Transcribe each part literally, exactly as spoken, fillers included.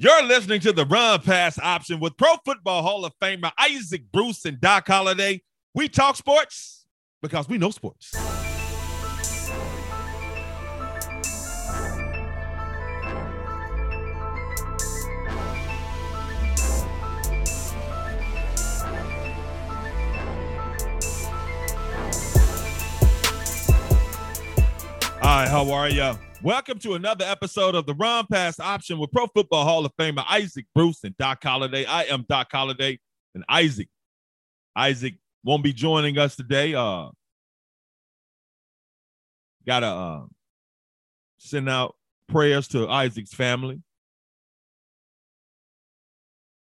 You're listening to the Run Pass Option with Pro Football Hall of Famer Isaac Bruce and Doc Holliday. We talk sports because we know sports. Hi, how are you? Welcome to another episode of the Run Pass Option with Pro Football Hall of Famer Isaac Bruce and Doc Holliday. I am Doc Holliday, and Isaac. Isaac won't be joining us today. Uh, gotta uh, send out prayers to Isaac's family.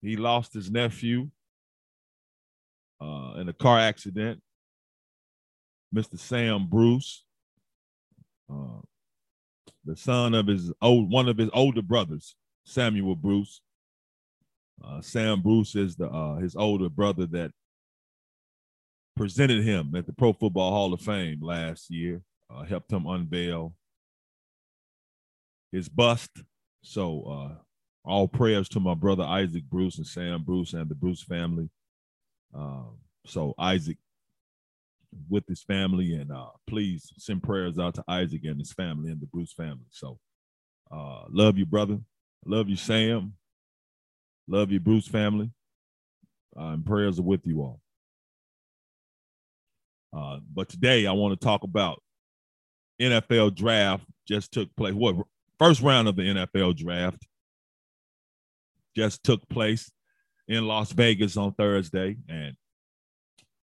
He lost his nephew uh, in a car accident, Mister Sam Bruce. Uh, the son of his old one of his older brothers, Samuel Bruce. Uh, Sam Bruce is the uh, his older brother that presented him at the Pro Football Hall of Fame last year. Uh, helped him unveil his bust. So uh, all prayers to my brother Isaac Bruce and Sam Bruce and the Bruce family. Uh, so Isaac with his family, and uh, please send prayers out to Isaac and his family and the Bruce family. So uh, love you, brother. Love you, Sam. Love you, Bruce family. Uh, and prayers are with you all. Uh, but today I want to talk about N F L draft just took place. What, first round of the N F L draft just took place in Las Vegas on Thursday. And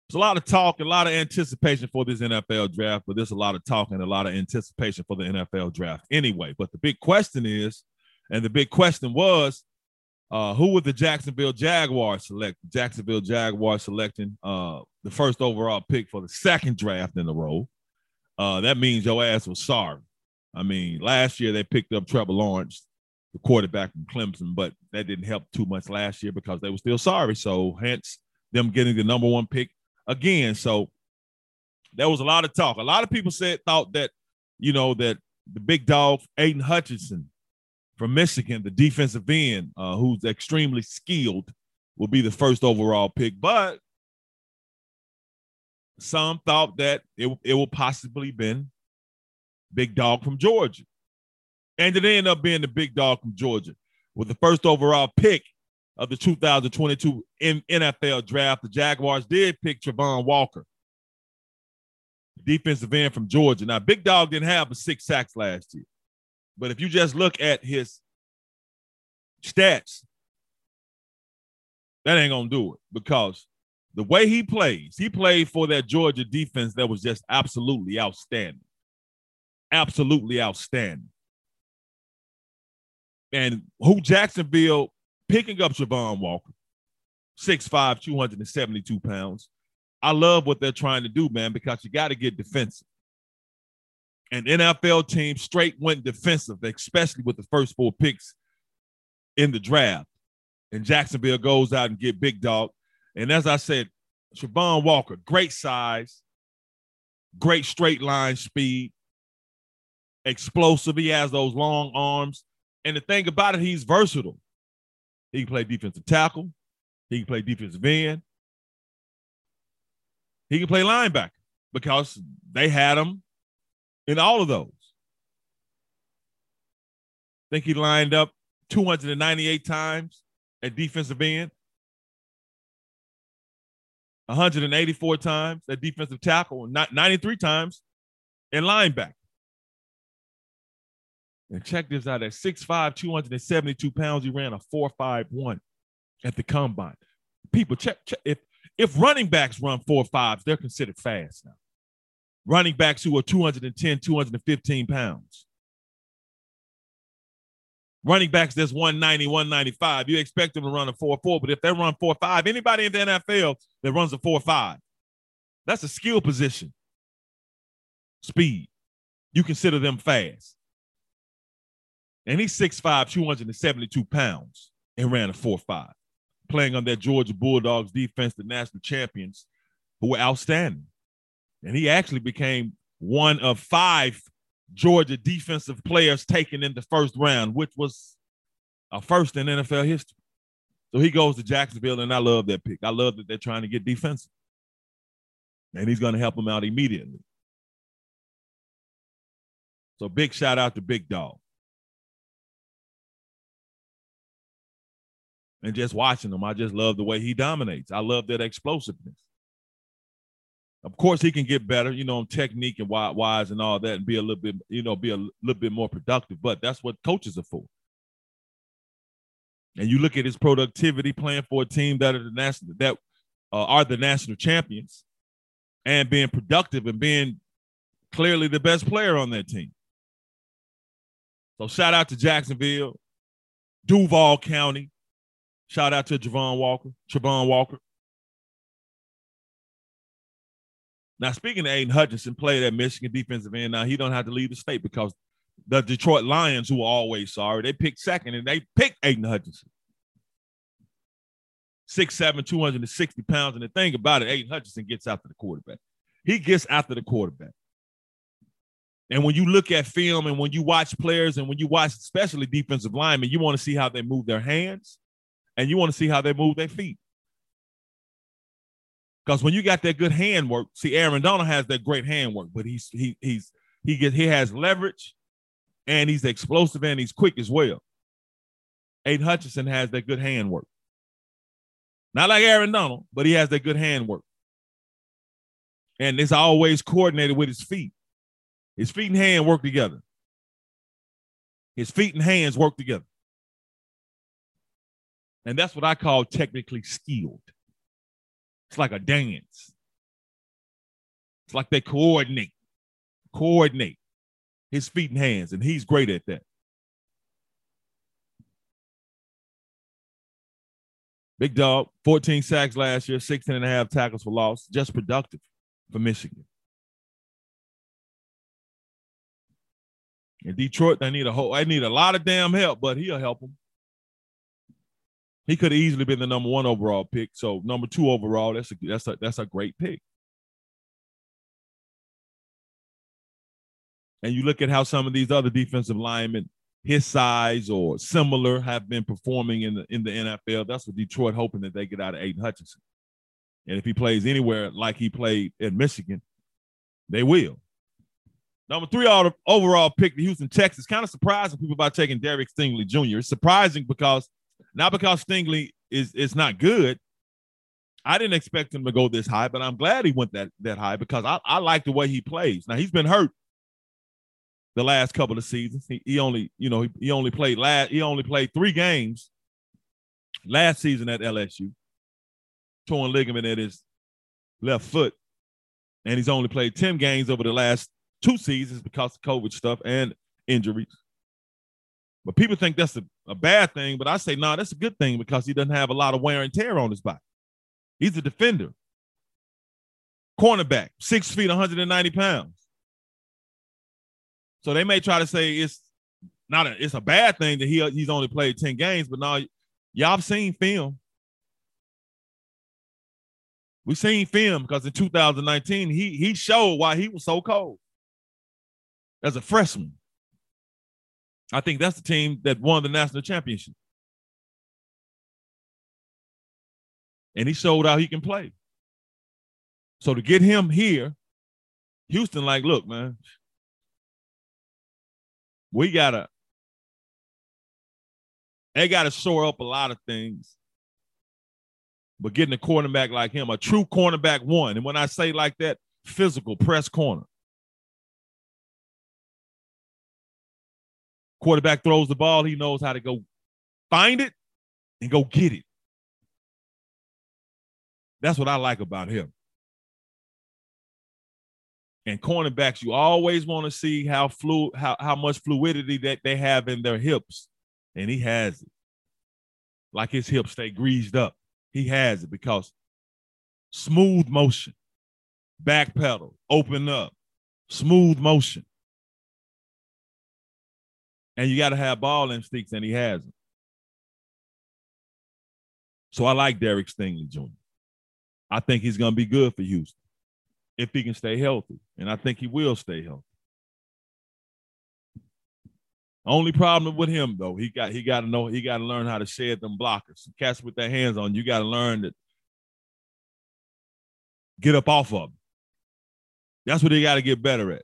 there's a lot of talk, a lot of anticipation for this N F L draft, but there's a lot of talk and a lot of anticipation for the N F L draft anyway. But the big question is, and the big question was, uh, who would the Jacksonville Jaguars select? Jacksonville Jaguars selecting uh, the first overall pick for the second draft in a row. Uh, that means your ass was sorry. I mean, last year they picked up Trevor Lawrence, the quarterback from Clemson, but that didn't help too much last year because they were still sorry. So hence them getting the number one pick again. So there was a lot of talk. A lot of people said, thought that, you know, that the big dog, Aiden Hutchinson from Michigan, the defensive end, uh, who's extremely skilled, will be the first overall pick. But some thought that it, it will possibly been big dog from Georgia. And it ended up being the big dog from Georgia with the first overall pick of the two thousand twenty-two N F L draft. The Jaguars did pick Travon Walker, defensive end from Georgia. Now, Big Dog didn't have but six sacks last year. But if you just look at his stats, that ain't going to do it because the way he plays, he played for that Georgia defense that was just absolutely outstanding. Absolutely outstanding. And who Jacksonville picking up Travon Walker, six five, two hundred seventy-two pounds. I love what they're trying to do, man, because you got to get defensive. And N F L teams straight went defensive, especially with the first four picks in the draft. And Jacksonville goes out and get big dog. And as I said, Travon Walker, great size, great straight line speed, explosive. He has those long arms. And the thing about it, he's versatile. He can play defensive tackle. He can play defensive end. He can play linebacker because they had him in all of those. I think he lined up two hundred ninety-eight times at defensive end, one hundred eighty-four times at defensive tackle, ninety-three times at linebacker. And check this out, at six five, two hundred seventy-two pounds, he ran a four five one at the combine. People, check, check if, if running backs run four fives, they're considered fast now. Running backs who are two hundred ten, two hundred fifteen pounds. Running backs that's one ninety, one ninety-five, you expect them to run a four four, but if they run four five, anybody in the N F L that runs a four five, that's a skill position. Speed. You consider them fast. And he's six five, two hundred seventy-two pounds, and ran a four five, playing on that Georgia Bulldogs defense, the national champions, who were outstanding. And he actually became one of five Georgia defensive players taken in the first round, which was a first in N F L history. So he goes to Jacksonville, and I love that pick. I love that they're trying to get defensive. And he's going to help them out immediately. So big shout out to Big Dog. And just watching him, I just love the way he dominates. I love that explosiveness. Of course, he can get better, you know, on technique and wise and all that, and be a little bit, you know, be a little bit more productive. But that's what coaches are for. And you look at his productivity playing for a team that are the national that uh, are the national champions, and being productive and being clearly the best player on that team. So shout out to Jacksonville, Duval County. Shout out to Travon Walker, Travon Walker. Now, speaking of Aiden Hutchinson, played at Michigan defensive end. Now, he don't have to leave the state because the Detroit Lions, who are always sorry, they picked second, and they picked Aiden Hutchinson. six foot seven, two hundred sixty pounds. And the thing about it, Aiden Hutchinson gets after the quarterback. He gets after the quarterback. And when you look at film and when you watch players and when you watch especially defensive linemen, you want to see how they move their hands and you want to see how they move their feet. Because when you got that good handwork, see, Aaron Donald has that great handwork, but he's he he's he gets he has leverage, and he's explosive and he's quick as well. Aiden Hutchinson has that good handwork, not like Aaron Donald, but he has that good handwork, and it's always coordinated with his feet. His feet and hand work together. His feet and hands work together, and that's what I call technically skilled. It's like a dance. It's like they coordinate, coordinate his feet and hands, and he's great at that. Big Dog, fourteen sacks last year, sixteen and a half tackles for loss, just productive for Michigan. In Detroit, they need a whole, they need a lot of damn help, but he'll help them. He could have easily been the number one overall pick. So number two overall, that's a, that's a, that's a great pick. And you look at how some of these other defensive linemen, his size or similar, have been performing in the, in the N F L. That's what Detroit hoping that they get out of Aiden Hutchinson. And if he plays anywhere like he played at Michigan, they will. Number three overall pick, the Houston Texans. Kind of surprising people by taking Derek Stingley Junior It's surprising because Not because Stingley is, is not good. I didn't expect him to go this high, but I'm glad he went that, that high because I, I like the way he plays. Now, he's been hurt the last couple of seasons. He, he only, you know, he, he only played last, he only played three games last season at L S U. Torn ligament at his left foot. And he's only played ten games over the last two seasons because of COVID stuff and injuries. But people think that's a, a bad thing, but I say, no, nah, that's a good thing because he doesn't have a lot of wear and tear on his body. He's a defender. Cornerback, six feet, one hundred ninety pounds. So they may try to say it's not a, it's a bad thing that he he's only played ten games, but now y'all have seen film. We've seen film because in two thousand nineteen, he he showed why he was so cold as a freshman. I think that's the team that won the national championship. And he showed how he can play. So to get him here, Houston, like, look, man, we got to, they got to shore up a lot of things. But getting a cornerback like him, a true cornerback one. And when I say like that, physical, press corner. Quarterback throws the ball, he knows how to go find it and go get it. That's what I like about him. And cornerbacks, you always want to see how flu how, how much fluidity that they have in their hips. And he has it. Like his hips stay greased up. He has it because smooth motion, back pedal, open up, smooth motion. And you got to have ball instincts, and he has them. So I like Derek Stingley Junior I think he's going to be good for Houston if he can stay healthy, and I think he will stay healthy. Only problem with him though, he got he got to know he got to learn how to shed them blockers. Cats with their hands on, you got to learn to get up off of them. That's what they got to get better at,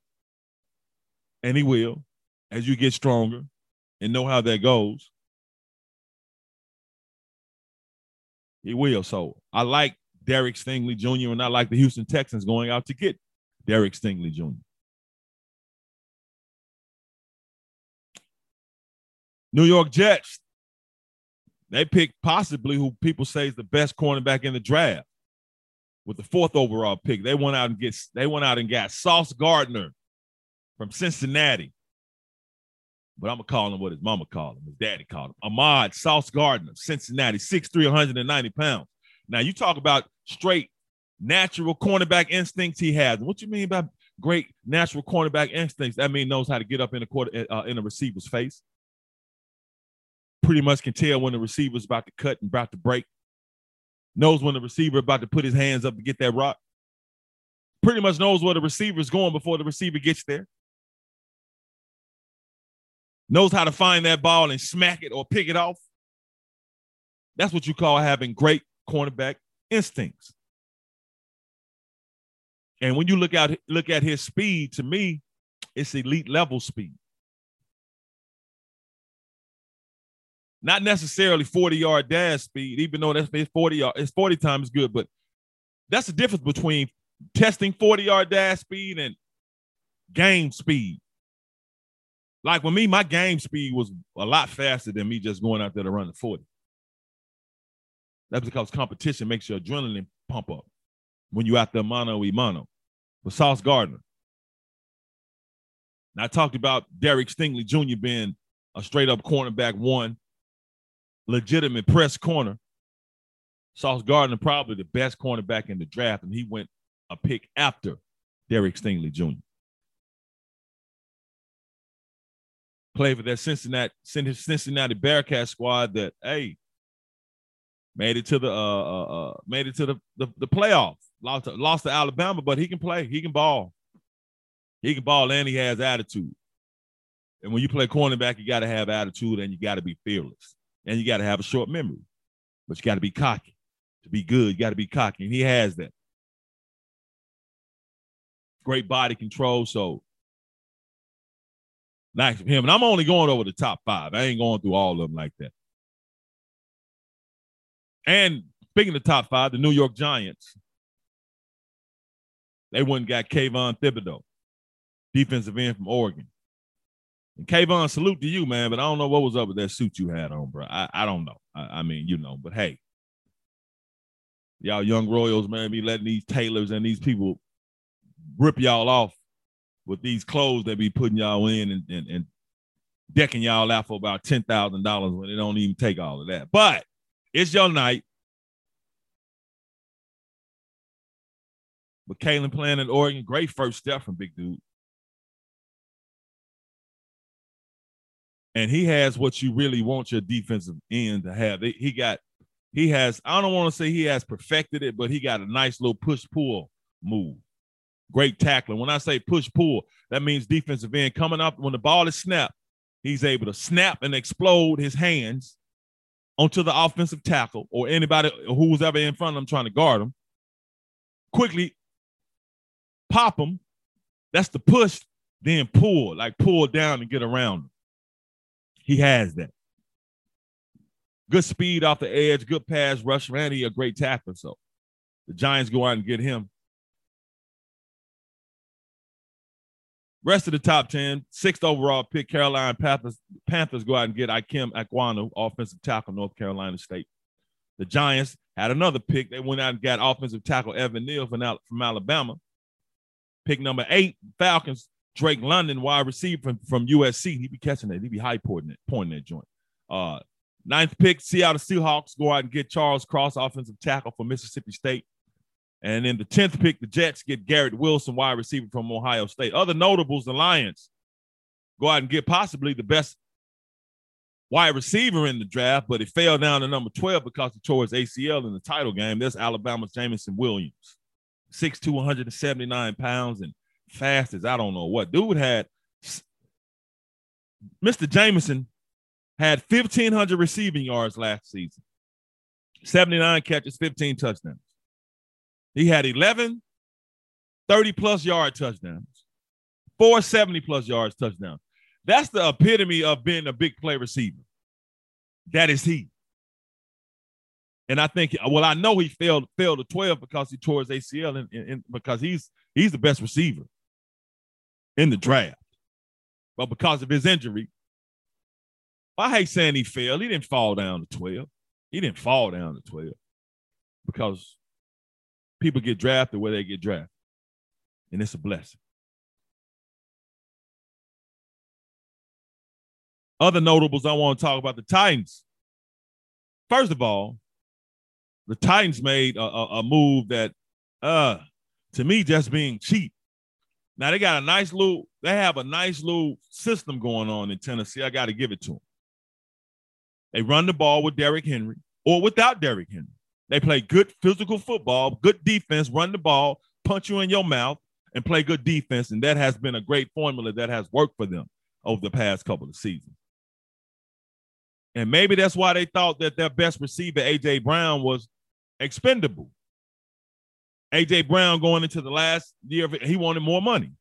and he will as you get stronger and know how that goes. He will. So I like Derek Stingley Junior and I like the Houston Texans going out to get Derek Stingley Junior New York Jets, they picked possibly who people say is the best cornerback in the draft with the fourth overall pick. They went out and get they went out and got Sauce Gardner from Cincinnati. But I'm going to call him what his mama called him, his daddy called him. Ahmad Sauce Gardner, Cincinnati, six three, one hundred ninety pounds. Now, you talk about straight natural cornerback instincts he has. What you mean by great natural cornerback instincts? That means knows how to get up in the, quarter, uh, in the receiver's face. Pretty much can tell when the receiver's about to cut and about to break. Knows when the receiver about to put his hands up to get that rock. Pretty much knows where the receiver's going before the receiver gets there. Knows how to find that ball and smack it or pick it off. That's what you call having great cornerback instincts. And when you look out, look at his speed, to me, it's elite level speed. Not necessarily forty-yard dash speed, even though that's forty yard, it's forty times good, but that's the difference between testing forty-yard dash speed and game speed. Like with me, my game speed was a lot faster than me just going out there to run the forty. That's because competition makes your adrenaline pump up when you're out there mano y mano. But Sauce Gardner. And I talked about Derek Stingley Junior being a straight-up cornerback one, legitimate press corner. Sauce Gardner probably the best cornerback in the draft, and he went a pick after Derek Stingley Junior Play for that Cincinnati, Cincinnati Bearcats squad that, hey, made it to the uh, uh, made it to the the, the playoffs. Lost to, lost to Alabama, but he can play. He can ball. He can ball, and he has attitude. And when you play cornerback, you got to have attitude, and you got to be fearless, and you got to have a short memory, but you got to be cocky. To be good, you got to be cocky, and he has that. Great body control, so. Nice from him. And I'm only going over the top five. I ain't going through all of them like that. And speaking of top five, the New York Giants, they went and got Kayvon Thibodeau, defensive end from Oregon. And Kayvon, salute to you, man, but I don't know what was up with that suit you had on, bro. I, I don't know. I, I mean, you know, but hey, y'all young Royals, man, be letting these tailors and these people rip y'all off with these clothes they be putting y'all in and, and, and decking y'all out for about ten thousand dollars when they don't even take all of that. But it's your night. But Kalen playing in Oregon, great first step from big dude. And he has what you really want your defensive end to have. He got, he has, I don't want to say he has perfected it, but he got a nice little push-pull move. Great tackling. When I say push-pull, that means defensive end coming up. When the ball is snapped, he's able to snap and explode his hands onto the offensive tackle or anybody who was ever in front of him trying to guard him. Quickly pop him. That's the push, then pull, like pull down and get around him. He has that. Good speed off the edge, good pass rush. Man, he's a great tackler, so the Giants go out and get him. Rest of the top ten, sixth overall pick, Carolina Panthers, Panthers go out and get Akeem Ekwonu, offensive tackle, North Carolina State. The Giants had another pick. They went out and got offensive tackle Evan Neal from, from Alabama. Pick number eight, Falcons, Drake London, wide receiver from, from U S C. He be catching that. He be high pointing it, pointing that joint. Uh, ninth pick, Seattle Seahawks go out and get Charles Cross, offensive tackle for Mississippi State. And then the tenth pick, the Jets get Garrett Wilson, wide receiver from Ohio State. Other notables, the Lions go out and get possibly the best wide receiver in the draft, but it fell down to number twelve because he tore his A C L in the title game. That's Alabama's Jamison Williams, six two, one hundred seventy-nine pounds, and fast as I don't know what. Dude had Mister Jameson had fifteen hundred receiving yards last season, seventy-nine catches, fifteen touchdowns. He had eleven thirty-plus yard touchdowns, four seventy-plus yards touchdowns. That's the epitome of being a big play receiver. That is he. And I think, well, I know he failed failed to twelve because he tore his A C L, and, and, and because he's he's the best receiver in the draft. But because of his injury, I hate saying he failed. He didn't fall down to twelve. He didn't fall down to twelve because people get drafted where they get drafted, and it's a blessing. Other notables I want to talk about, the Titans. First of all, the Titans made a, a, a move that, uh, to me, just being cheap. Now, they got a nice little – they have a nice little system going on in Tennessee. I got to give it to them. They run the ball with Derrick Henry or without Derrick Henry. They play good physical football, good defense, run the ball, punch you in your mouth, and play good defense, and that has been a great formula that has worked for them over the past couple of seasons. And maybe that's why they thought that their best receiver, A J. Brown, was – expendable. A J. Brown going into the last year, he wanted more money.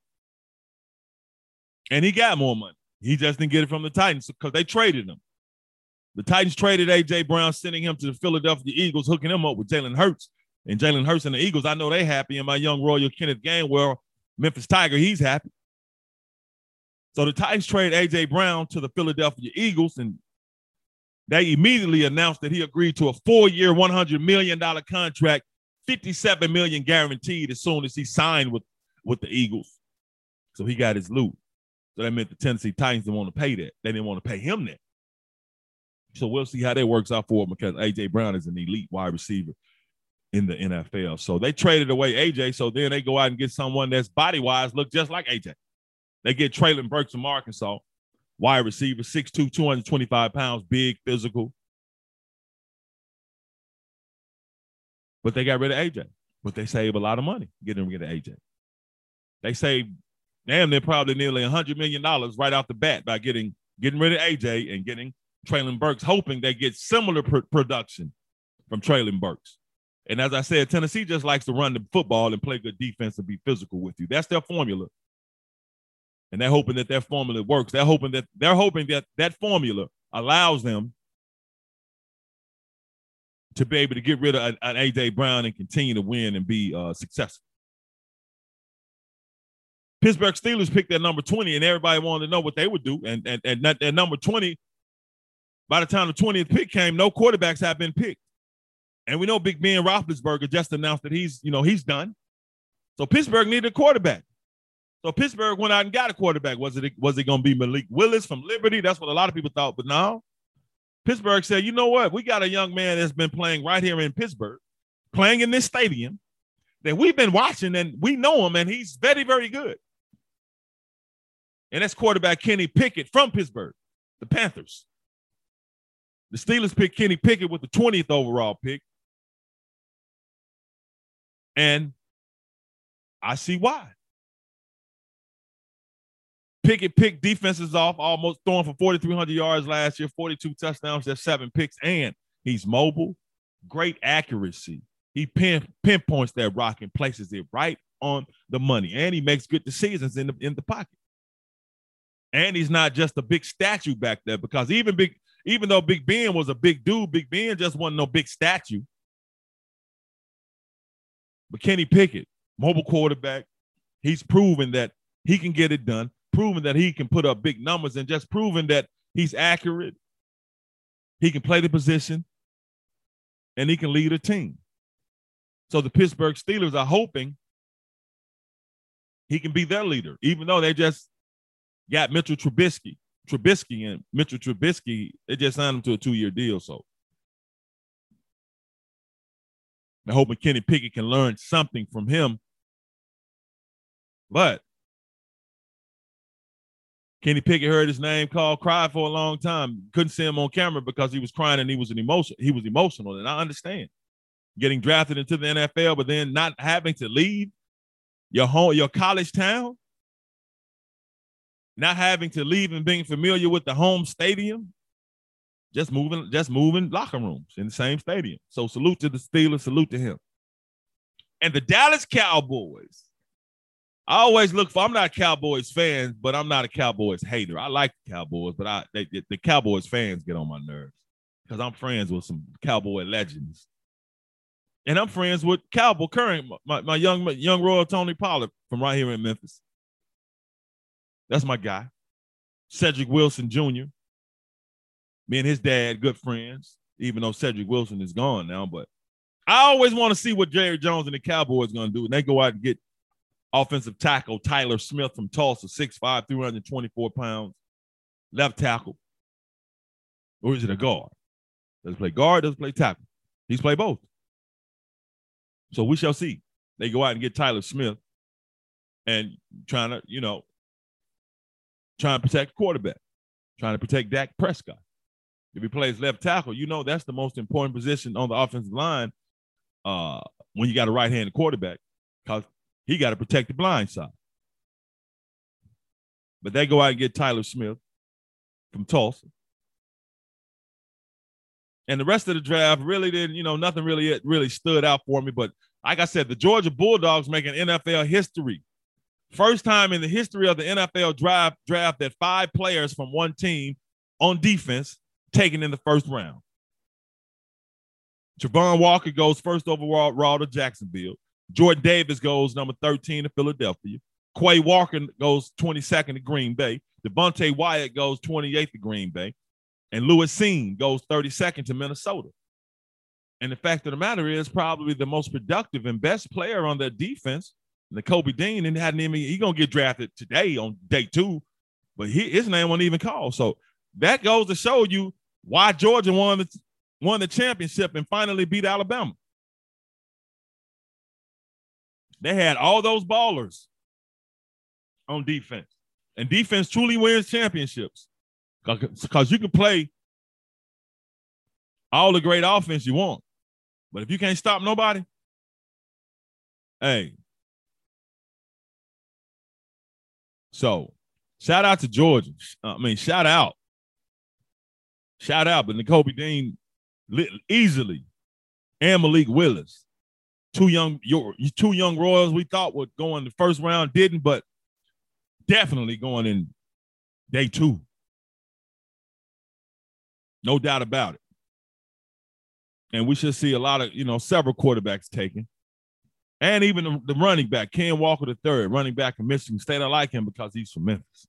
And he got more money. He just didn't get it from the Titans because they traded him. The Titans traded A J. Brown, sending him to the Philadelphia Eagles, hooking him up with Jalen Hurts. And Jalen Hurts and the Eagles, I know they happy. And my young Royal Kenneth Gainwell, Memphis Tiger, he's happy. So the Titans trade A J. Brown to the Philadelphia Eagles, and they immediately announced that he agreed to a four-year, one hundred million dollars contract, fifty-seven million dollars guaranteed as soon as he signed with, with the Eagles. So he got his loot. So that meant the Tennessee Titans didn't want to pay that. They didn't want to pay him that. So we'll see how that works out for him because A J. Brown is an elite wide receiver in the N F L. So they traded away A J, so then they go out and get someone that's body-wise look just like A J. They get Traylon Burks from Arkansas. Wide receiver, six two, two hundred twenty-five pounds, big, physical. But they got rid of A J. But they saved a lot of money getting rid of A J. They saved, damn, they're probably nearly one hundred million dollars right off the bat by getting getting rid of A J and getting Traylon Burks, hoping they get similar pr- production from Traylon Burks. And as I said, Tennessee just likes to run the football and play good defense and be physical with you. That's their formula. And they're hoping that their formula works. They're hoping that they're hoping that that formula allows them to be able to get rid of an, an A J. Brown and continue to win and be uh, successful. Pittsburgh Steelers picked their number twenty, and everybody wanted to know what they would do. And and and at number twenty, by the time the twentieth pick came, no quarterbacks have been picked. And we know Big Ben Roethlisberger just announced that he's you know he's done. So Pittsburgh needed a quarterback. So Pittsburgh went out and got a quarterback. Was it was it going to be Malik Willis from Liberty? That's what a lot of people thought. But no, Pittsburgh said, you know what? We got a young man that's been playing right here in Pittsburgh, playing in this stadium that we've been watching, and we know him, and he's very, very good. And that's quarterback Kenny Pickett from Pittsburgh, the Panthers. The Steelers picked Kenny Pickett with the twentieth overall pick. And I see why. Pickett picked defenses off, almost throwing for forty-three hundred yards last year, forty-two touchdowns, that's seven picks, and he's mobile, great accuracy. He pin, pinpoints that rock and places it right on the money, and he makes good decisions in the, in the pocket. And he's not just a big statue back there because even big, even though Big Ben was a big dude, Big Ben just wasn't no big statue. But Kenny Pickett, mobile quarterback, he's proven that he can get it done. Proven that he can put up big numbers and just proven that he's accurate. He can play the position and he can lead a team. So the Pittsburgh Steelers are hoping he can be their leader, even though they just got Mitchell Trubisky, Trubisky and Mitchell Trubisky. They just signed him to a two-year deal. So they're hoping Kenny Pickett can learn something from him. But Kenny Pickett heard his name called, cried for a long time. Couldn't see him on camera because he was crying and he was an emotion. He was emotional, and I understand. Getting drafted into the N F L, but then not having to leave your home, your college town, not having to leave and being familiar with the home stadium, just moving, just moving locker rooms in the same stadium. So salute to the Steelers, salute to him. And the Dallas Cowboys, I always look for, I'm not a Cowboys fan, but I'm not a Cowboys hater. I like the Cowboys, but I they, the Cowboys fans get on my nerves because I'm friends with some Cowboy legends. And I'm friends with Cowboy current, my, my young my young Royal Tony Pollard from right here in Memphis. That's my guy. Cedric Wilson Junior Me and his dad, good friends, even though Cedric Wilson is gone now. But I always want to see what Jerry Jones and the Cowboys going to do. And they go out and get offensive tackle Tyler Smith from Tulsa, six five, three hundred twenty-four pounds, left tackle. Or is it a guard? Doesn't play guard, doesn't play tackle. He's played both. So we shall see. They go out and get Tyler Smith and trying to, you know, trying to protect the quarterback, trying to protect Dak Prescott. If he plays left tackle, you know that's the most important position on the offensive line uh, when you got a right-handed quarterback because he got to protect the blind side. But they go out and get Tyler Smith from Tulsa. And the rest of the draft really didn't, you know, nothing really, really stood out for me. But like I said, the Georgia Bulldogs making N F L history. First time in the history of the N F L draft, draft that five players from one team on defense taken in the first round. Travon Walker goes first overall raw to Jacksonville. Jordan Davis goes number thirteen to Philadelphia. Quay Walker goes twenty-second to Green Bay. Devontae Wyatt goes twenty-eighth to Green Bay. And Lewis Seen goes thirty-second to Minnesota. And the fact of the matter is probably the most productive and best player on their defense, Nakobe Dean, and hadn't even, he's going to get drafted today on day two, but he, his name won't even call. So that goes to show you why Georgia won the, won the championship and finally beat Alabama. They had all those ballers on defense. And defense truly wins championships. Because you can play all the great offense you want, but if you can't stop nobody, hey. So, shout out to Georgia. I mean, shout out. Shout out, but Nakobe Dean easily and Malik Willis, two young your, two young Royals we thought would go in the first round, didn't, but definitely going in day two. No doubt about it. And we should see a lot of, you know, several quarterbacks taken. And even the, the running back, Ken Walker the third, running back from Michigan State. I like him because he's from Memphis.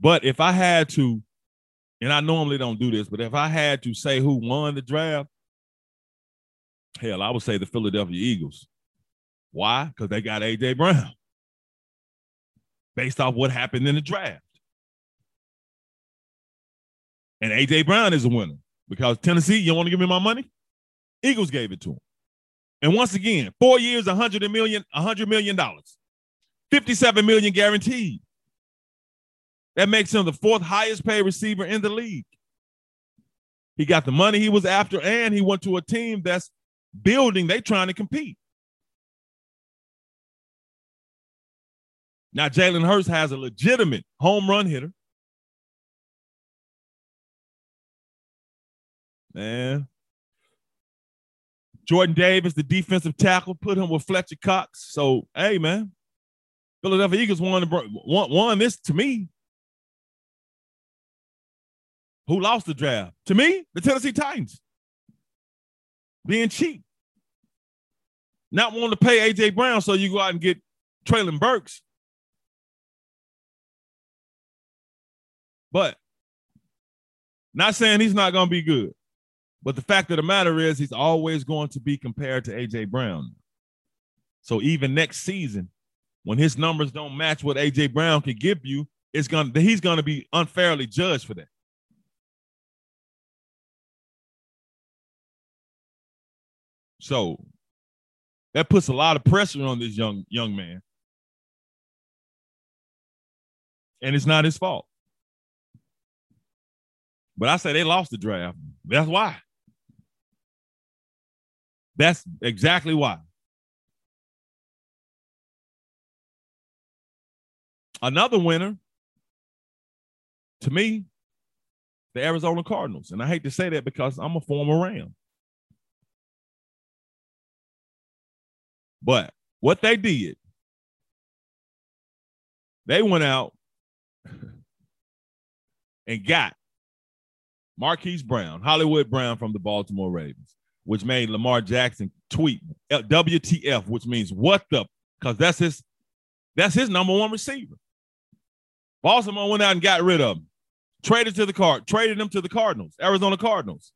But if I had to, and I normally don't do this, but if I had to say who won the draft, hell, I would say the Philadelphia Eagles. Why? Because they got A J. Brown. Based off what happened in the draft. And A J. Brown is a winner because Tennessee, you don't want to give me my money? Eagles gave it to him. And once again, four years, one hundred million dollars, fifty-seven million dollars guaranteed. That makes him the fourth highest paid receiver in the league. He got the money he was after, and he went to a team that's building. They trying to compete. Now, Jalen Hurts has a legitimate home run hitter. Man. Jordan Davis, the defensive tackle, put him with Fletcher Cox. So, hey, man, Philadelphia Eagles won, won, won this to me. Who lost the draft? To me, the Tennessee Titans. Being cheap. Not wanting to pay A J. Brown, so you go out and get Traylon Burks. But not saying he's not going to be good. But the fact of the matter is he's always going to be compared to A J. Brown. So even next season, when his numbers don't match what A J. Brown can give you, it's going to, he's going to be unfairly judged for that. So that puts a lot of pressure on this young, young man. And it's not his fault. But I say they lost the draft. That's why. That's exactly why. Another winner, to me, the Arizona Cardinals. And I hate to say that because I'm a former Ram. But what they did, they went out and got Marquise Brown, Hollywood Brown from the Baltimore Ravens, which made Lamar Jackson tweet W T F, which means what the, because that's his, that's his number one receiver. Baltimore went out and got rid of him, traded to the card, traded him to the Cardinals, Arizona Cardinals.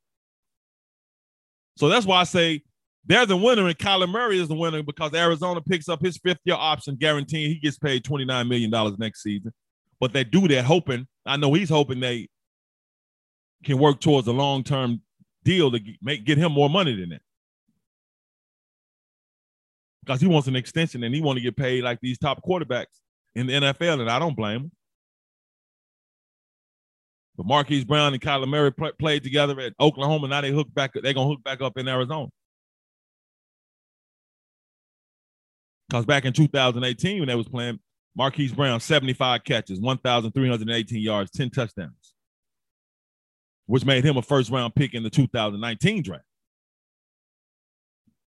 So that's why I say they're the winner and Kyler Murray is the winner because Arizona picks up his fifth-year option, guaranteeing he gets paid twenty-nine million dollars next season. But they do that hoping, I know he's hoping they can work towards a long-term deal to make, get him more money than that. Because he wants an extension and he wants to get paid like these top quarterbacks in the N F L, and I don't blame him. But Marquise Brown and Kyler Murray play, played together at Oklahoma. Now they hook back, they're going to hook back up in Arizona. Because back in two thousand eighteen when they was playing, Marquise Brown, seventy-five catches, one thousand three hundred eighteen yards, ten touchdowns, which made him a first-round pick in the two thousand nineteen draft.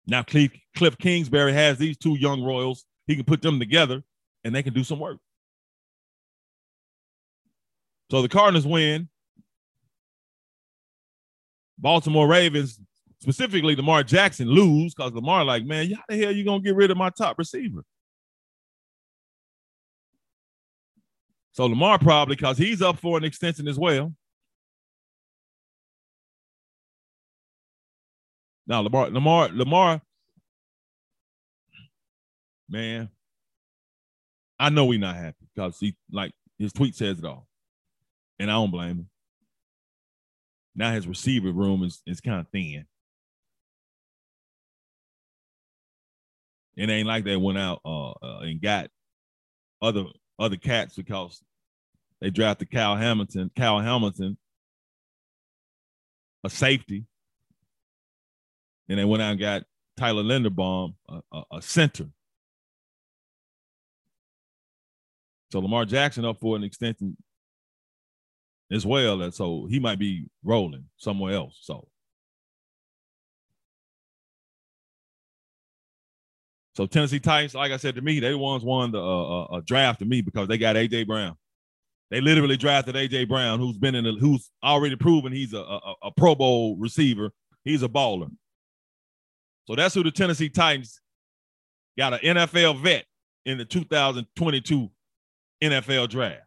Now Cliff, Cliff Kingsbury has these two young Royals. He can put them together, and they can do some work. So the Cardinals win. Baltimore Ravens, specifically Lamar Jackson, lose because Lamar like, man, how the hell you going to get rid of my top receiver? So Lamar probably, because he's up for an extension as well. Now, Lamar, Lamar, Lamar, man, I know we're not happy because he, like, his tweet says it all. And I don't blame him. Now his receiver room is, is kind of thin. It ain't like they went out uh, uh, and got other other cats because they drafted Cal Hamilton, Cal Hamilton, a safety. And they went out and got Tyler Linderbaum, a, a, a center. So Lamar Jackson up for an extension as well. And so he might be rolling somewhere else. So, so Tennessee Titans, like I said to me, they ones won the uh, uh, draft to me because they got A J. Brown. They literally drafted A J. Brown, who's been in, a, who's already proven he's a, a, a Pro Bowl receiver. He's a baller. So that's who the Tennessee Titans got, an N F L vet in the two thousand twenty-two N F L draft.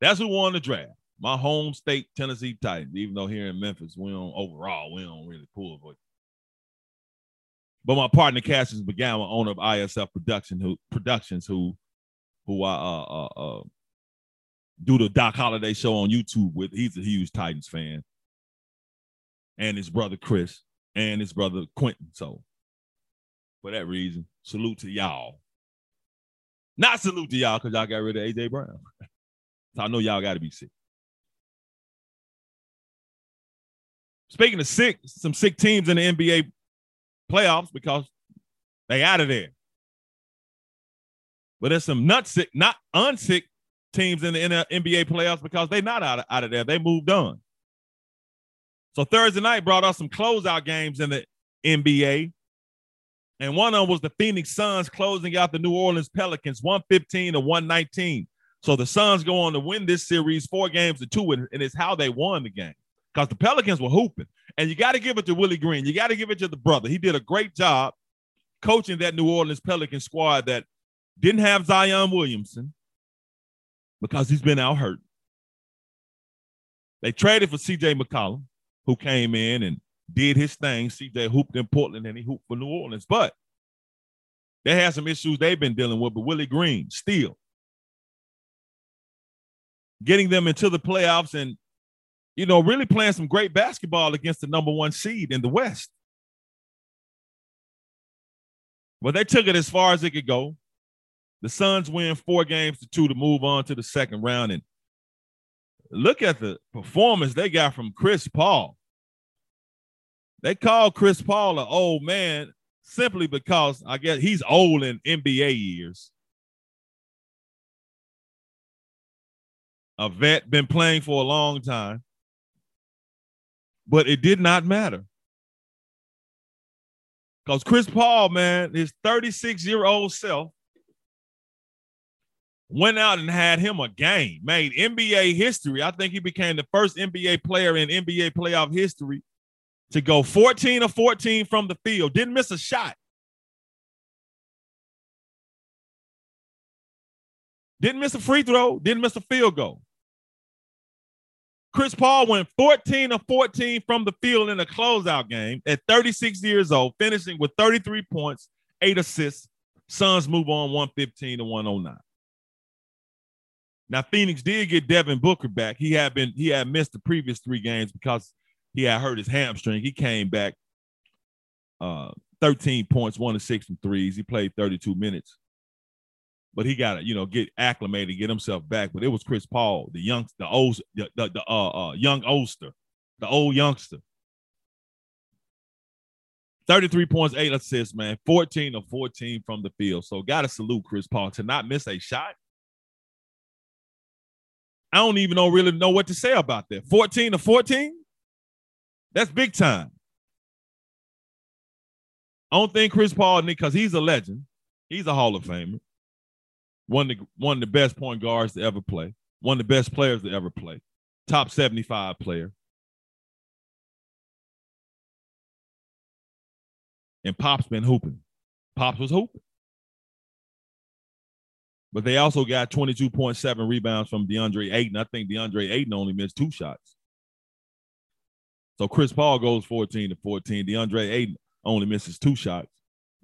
That's who won the draft. My home state, Tennessee Titans, even though here in Memphis, we don't overall, we don't really pull it. But my partner, Cassius Begama, owner of I S F Production, who, Productions, who who I uh, uh, uh, do the Doc Holliday show on YouTube with. He's a huge Titans fan. And his brother, Chris. And his brother, Quentin. So, for that reason, salute to y'all. Not salute to y'all because y'all got rid of A J. Brown. So, I know y'all got to be sick. Speaking of sick, some sick teams in the N B A playoffs because they out of there. But there's some not sick, not unsick teams in the N B A playoffs because they not out of, out of there. They moved on. So Thursday night brought us some closeout games in the N B A. And one of them was the Phoenix Suns closing out the New Orleans Pelicans, one fifteen to one nineteen. So the Suns go on to win this series four games to two, and it's how they won the game. Because the Pelicans were hooping. And you got to give it to Willie Green. You got to give it to the brother. He did a great job coaching that New Orleans Pelican squad that didn't have Zion Williamson because he's been out hurt. They traded for C J. McCollum, who came in and did his thing. C J hooped in Portland and he hooped for New Orleans. But they had some issues they've been dealing with, but Willie Green still getting them into the playoffs and, you know, really playing some great basketball against the number one seed in the West. But they took it as far as it could go. The Suns win four games to two to move on to the second round. And look at the performance they got from Chris Paul. They call Chris Paul an old man simply because I guess he's old in N B A years. a vet, been playing for a long time. But it did not matter. Because Chris Paul, man, his thirty-six-year-old self went out and had him a game, made N B A history. I think he became the first N B A player in N B A playoff history to go fourteen of fourteen from the field, didn't miss a shot. Didn't miss a free throw, didn't miss a field goal. Chris Paul went fourteen of fourteen from the field in a closeout game at thirty-six years old, finishing with thirty-three points, eight assists. Suns move on one fifteen to one oh nine. Now, Phoenix did get Devin Booker back. He had been he had missed the previous three games because he had hurt his hamstring. He came back uh, thirteen points, one to six from threes. He played thirty-two minutes. But he got to, you know, get acclimated, get himself back. But it was Chris Paul, the young, the old, the, the, the uh, uh, young oldster, the old youngster. thirty-three points, eight assists, man. fourteen of fourteen from the field. So got to salute Chris Paul to not miss a shot. I don't even know really know what to say about that. fourteen of fourteen? That's big time. I don't think Chris Paul, because he's a legend. He's a Hall of Famer. One of, the, one of the best point guards to ever play. One of the best players to ever play. Top seventy-five player. And Pop's been hooping. Pops was hooping. But they also got twenty-two point seven rebounds from DeAndre Ayton. I think DeAndre Ayton only missed two shots. So Chris Paul goes fourteen to fourteen. DeAndre Ayton only misses two shots.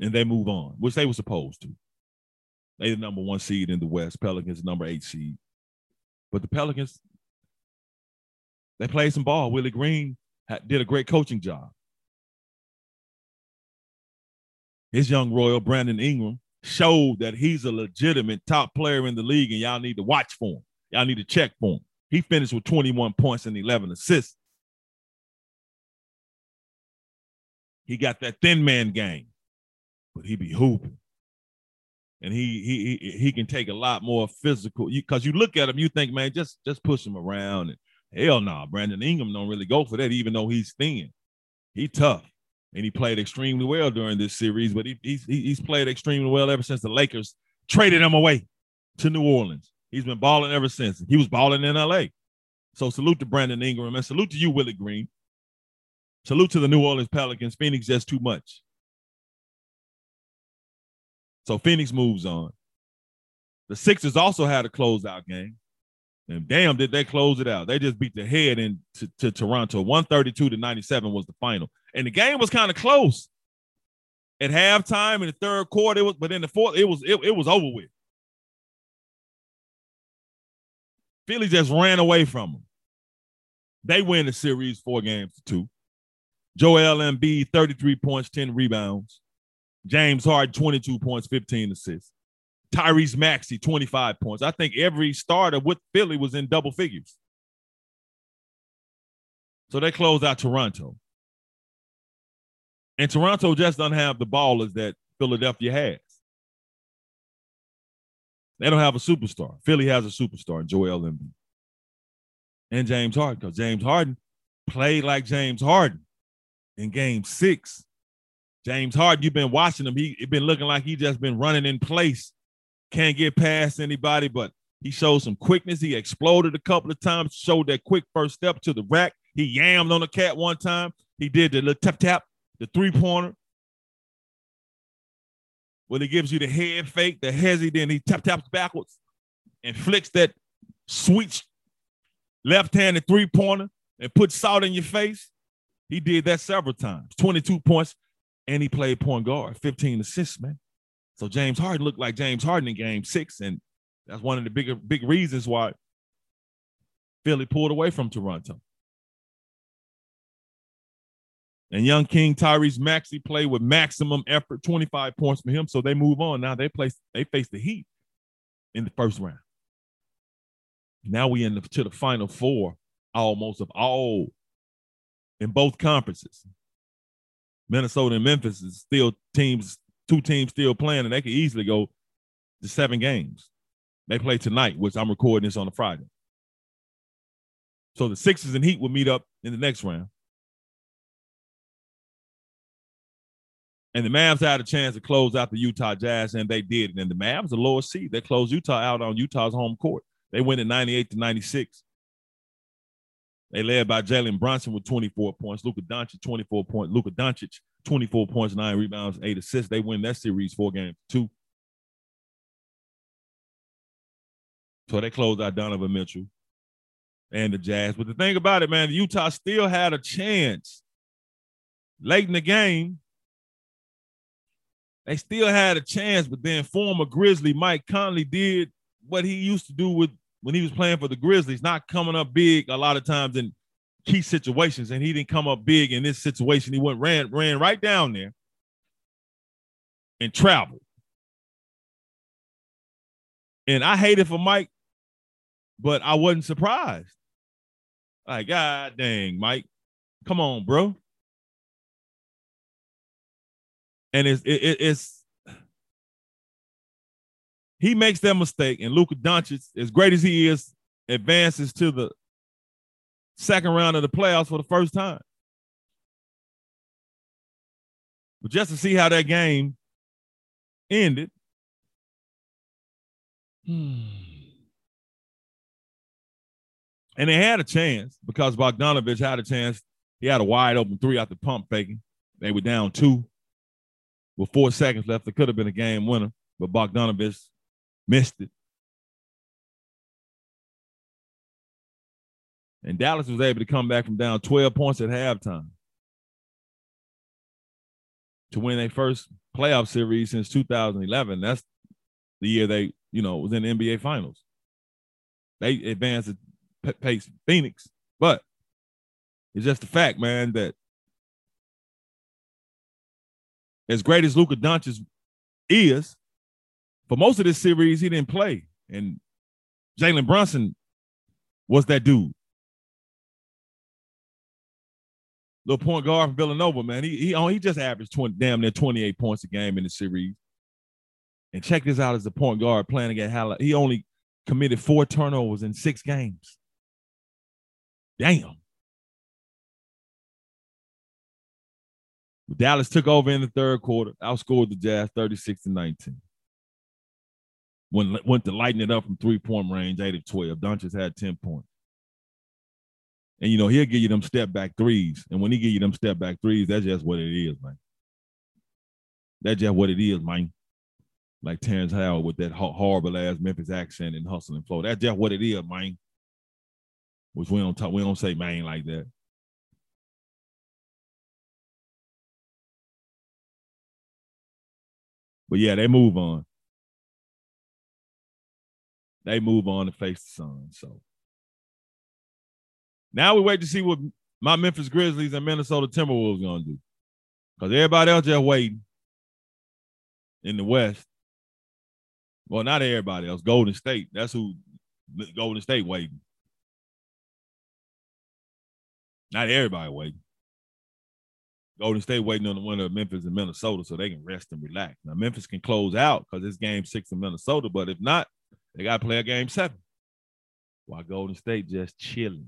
And they move on, which they were supposed to. They the number one seed in the West. Pelicans number eight seed. But the Pelicans, they played some ball. Willie Green had, did a great coaching job. His young royal, Brandon Ingram, showed that he's a legitimate top player in the league, and y'all need to watch for him. Y'all need to check for him. He finished with twenty-one points and eleven assists. He got that thin man game, but he be hooping. And he he he can take a lot more physical. Because you, you look at him, you think, man, just, just push him around. And hell no, nah, Brandon Ingram don't really go for that, even though he's thin. He's tough. And he played extremely well during this series, but he, he's, he's played extremely well ever since the Lakers traded him away to New Orleans. He's been balling ever since. He was balling in L A. So salute to Brandon Ingram, and salute to you, Willie Green. Salute to the New Orleans Pelicans. Phoenix just too much. So Phoenix moves on. The Sixers also had a closeout game. And damn, did they close it out. They just beat the head in to, to Toronto. one thirty-two to ninety-seven was the final. And the game was kind of close. At halftime in the third quarter, it was, but in the fourth, it was it, it was over with. Philly just ran away from them. They win the series four games to two. Joel Embiid, thirty-three points, ten rebounds. James Harden, twenty-two points, fifteen assists. Tyrese Maxey, twenty-five points. I think every starter with Philly was in double figures. So they closed out Toronto. And Toronto just doesn't have the ballers that Philadelphia has. They don't have a superstar. Philly has a superstar, Joel Embiid. And James Harden, because James Harden played like James Harden in game six. James Harden, you've been watching him. He's been looking like he just been running in place. Can't get past anybody, but he showed some quickness. He exploded a couple of times, showed that quick first step to the rack. He yammed on the cat one time. He did the little tap-tap, the three-pointer. Well, he gives you the head fake, the hezzy, then he tap-taps backwards and flicks that sweet left-handed three-pointer and puts salt in your face. He did that several times, twenty-two points. And he played point guard, fifteen assists, man. So James Harden looked like James Harden in game six, and that's one of the bigger, big reasons why Philly pulled away from Toronto. And young King Tyrese Maxey played with maximum effort, twenty-five points for him, so they move on. Now they, play, they face the Heat in the first round. Now we end up to the final four almost of all in both conferences. Minnesota and Memphis is still teams, two teams still playing, and they could easily go to seven games. They play tonight, which I'm recording this on a Friday. So the Sixers and Heat will meet up in the next round. And the Mavs had a chance to close out the Utah Jazz, and they did. And the Mavs, the lowest seed, they closed Utah out on Utah's home court. They went in ninety-eight to ninety-six. They led by Jalen Brunson with twenty-four points, Luka Doncic twenty-four points, Luka Doncic twenty-four points, nine rebounds, eight assists. They win that series four games two. So they closed out Donovan Mitchell and the Jazz. But the thing about it, man, Utah still had a chance late in the game. They still had a chance, but then former Grizzly Mike Conley did what he used to do with when he was playing for the Grizzlies, not coming up big a lot of times in key situations, and he didn't come up big in this situation. He went ran, ran right down there and traveled. And I hated for Mike, but I wasn't surprised. Like, God dang, Mike, come on, bro. And it's, it, it, it's he makes that mistake, and Luka Doncic, as great as he is, advances to the second round of the playoffs for the first time. But just to see how that game ended, hmm. and they had a chance because Bogdanovich had a chance. He had a wide open three out the pump faking. They were down two. With four seconds left, it could have been a game winner, but Bogdanovich missed it. And Dallas was able to come back from down twelve points at halftime to win their first playoff series since two thousand eleven. That's the year they, you know, was in the N B A Finals. They advanced at pace Phoenix, but it's just a fact, man, that as great as Luka Doncic is, for most of this series, he didn't play. And Jalen Brunson was that dude. Little point guard from Villanova, man. He he, he just averaged twenty, damn near twenty-eight points a game in the series. And check this out as the point guard playing against Halle. He only committed four turnovers in six games. Damn. Dallas took over in the third quarter, outscored the Jazz thirty-six to nineteen. When went to lighten it up from three-point range, eight of twelve. Doncic had ten points. And, you know, he'll give you them step-back threes. And when he give you them step-back threes, that's just what it is, man. That's just what it is, man. Like Terrence Howard with that horrible-ass Memphis accent and hustle and flow. That's just what it is, man. Which we don't talk, we don't say man like that. But, yeah, they move on. They move on to face the sun. So now we wait to see what my Memphis Grizzlies and Minnesota Timberwolves going to do. Because everybody else just waiting in the West. Well, not everybody else. Golden State. That's who Golden State waiting. Not everybody waiting. Golden State waiting on the winner of Memphis and Minnesota so they can rest and relax. Now, Memphis can close out because it's game six in Minnesota, but if not, they got to play a game seven. While Golden State just chilling.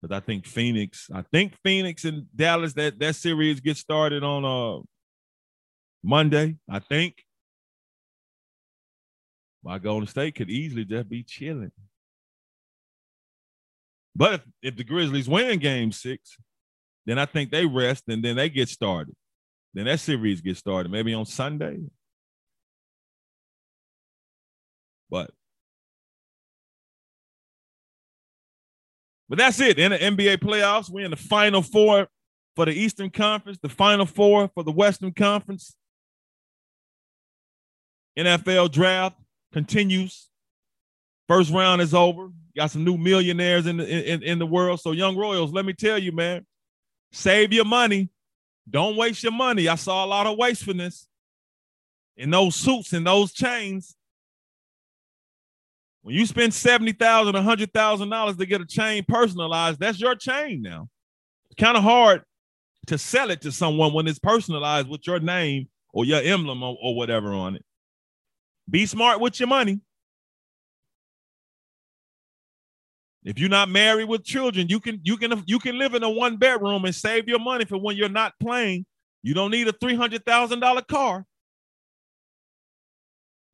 Because I think Phoenix, I think Phoenix and Dallas, that, that series gets started on uh, Monday, I think. While Golden State could easily just be chilling. But if, if the Grizzlies win game six, then I think they rest, and then they get started. Then that series gets started, maybe on Sunday. But, but that's it. In the N B A playoffs, we're in the Final Four for the Eastern Conference, the Final Four for the Western Conference. N F L draft continues. First round is over. Got some new millionaires in the, in, in the world. So, Young Royals, let me tell you, man. Save your money. Don't waste your money. I saw a lot of wastefulness in those suits and those chains. When you spend seventy thousand dollars, one hundred thousand dollars to get a chain personalized, that's your chain now. It's kind of hard to sell it to someone when it's personalized with your name or your emblem or, or whatever on it. Be smart with your money. If you're not married with children, you can you can you can live in a one bedroom and save your money for when you're not playing. You don't need a three hundred thousand dollars car.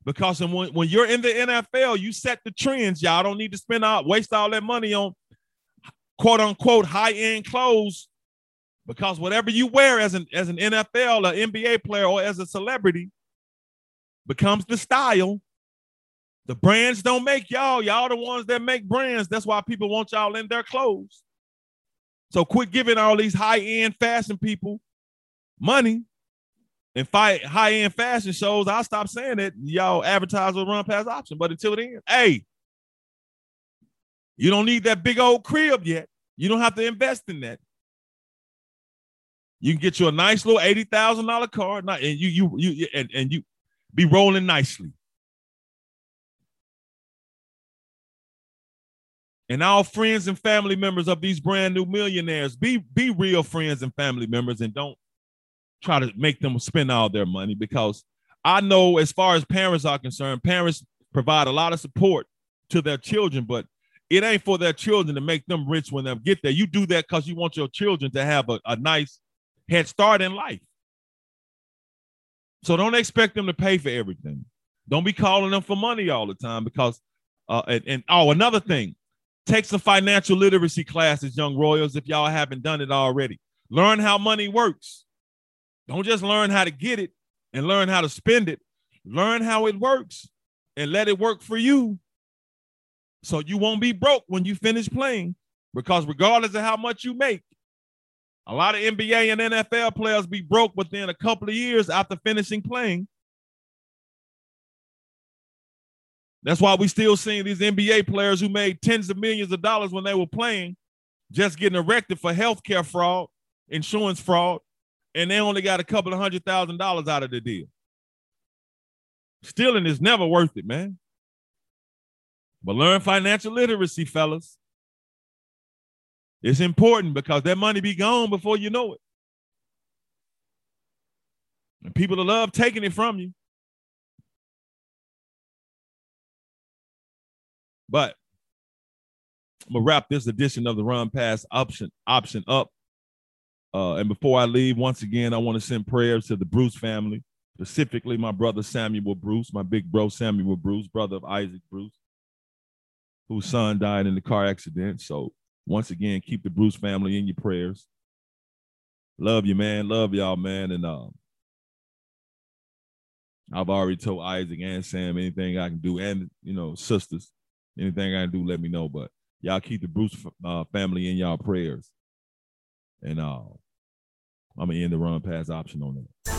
Because when, when you're in the N F L, you set the trends. Y'all don't need to spend out, waste all that money on quote unquote high-end clothes. Because whatever you wear as an as an N F L or N B A player or as a celebrity becomes the style. The brands don't make y'all. Y'all the ones that make brands. That's why people want y'all in their clothes. So quit giving all these high-end fashion people money and fight high-end fashion shows. I'll stop saying that. Y'all advertise with run pass option. But until then, hey, you don't need that big old crib yet. You don't have to invest in that. You can get you a nice little eighty thousand dollars car, and you you you and, and you be rolling nicely. And all friends and family members of these brand new millionaires, be be real friends and family members, and don't try to make them spend all their money, because I know as far as parents are concerned, parents provide a lot of support to their children, but it ain't for their children to make them rich when they get there. You do that because you want your children to have a, a nice head start in life. So don't expect them to pay for everything. Don't be calling them for money all the time, because, uh, and, and oh, another thing, take some financial literacy classes, young royals, if y'all haven't done it already. Learn how money works. Don't just learn how to get it and learn how to spend it. Learn how it works and let it work for you, so you won't be broke when you finish playing. Because regardless of how much you make, a lot of N B A and N F L players be broke within a couple of years after finishing playing. That's why we still seeing these N B A players who made tens of millions of dollars when they were playing just getting arrested for healthcare fraud, insurance fraud, and they only got a couple of hundred thousand dollars out of the deal. Stealing is never worth it, man. But learn financial literacy, fellas. It's important, because that money be gone before you know it. And people love taking it from you. But I'm going to wrap this edition of the Run Pass option, option up. Uh, and before I leave, once again, I want to send prayers to the Bruce family, specifically my brother Samuel Bruce, my big bro Samuel Bruce, brother of Isaac Bruce, whose son died in the car accident. So once again, keep the Bruce family in your prayers. Love you, man. Love y'all, man. And um, I've already told Isaac and Sam anything I can do, and, you know, sisters, anything I can do, let me know. But y'all keep the Bruce uh, family in y'all prayers. And uh, I'm going to end the Run Pass option on that.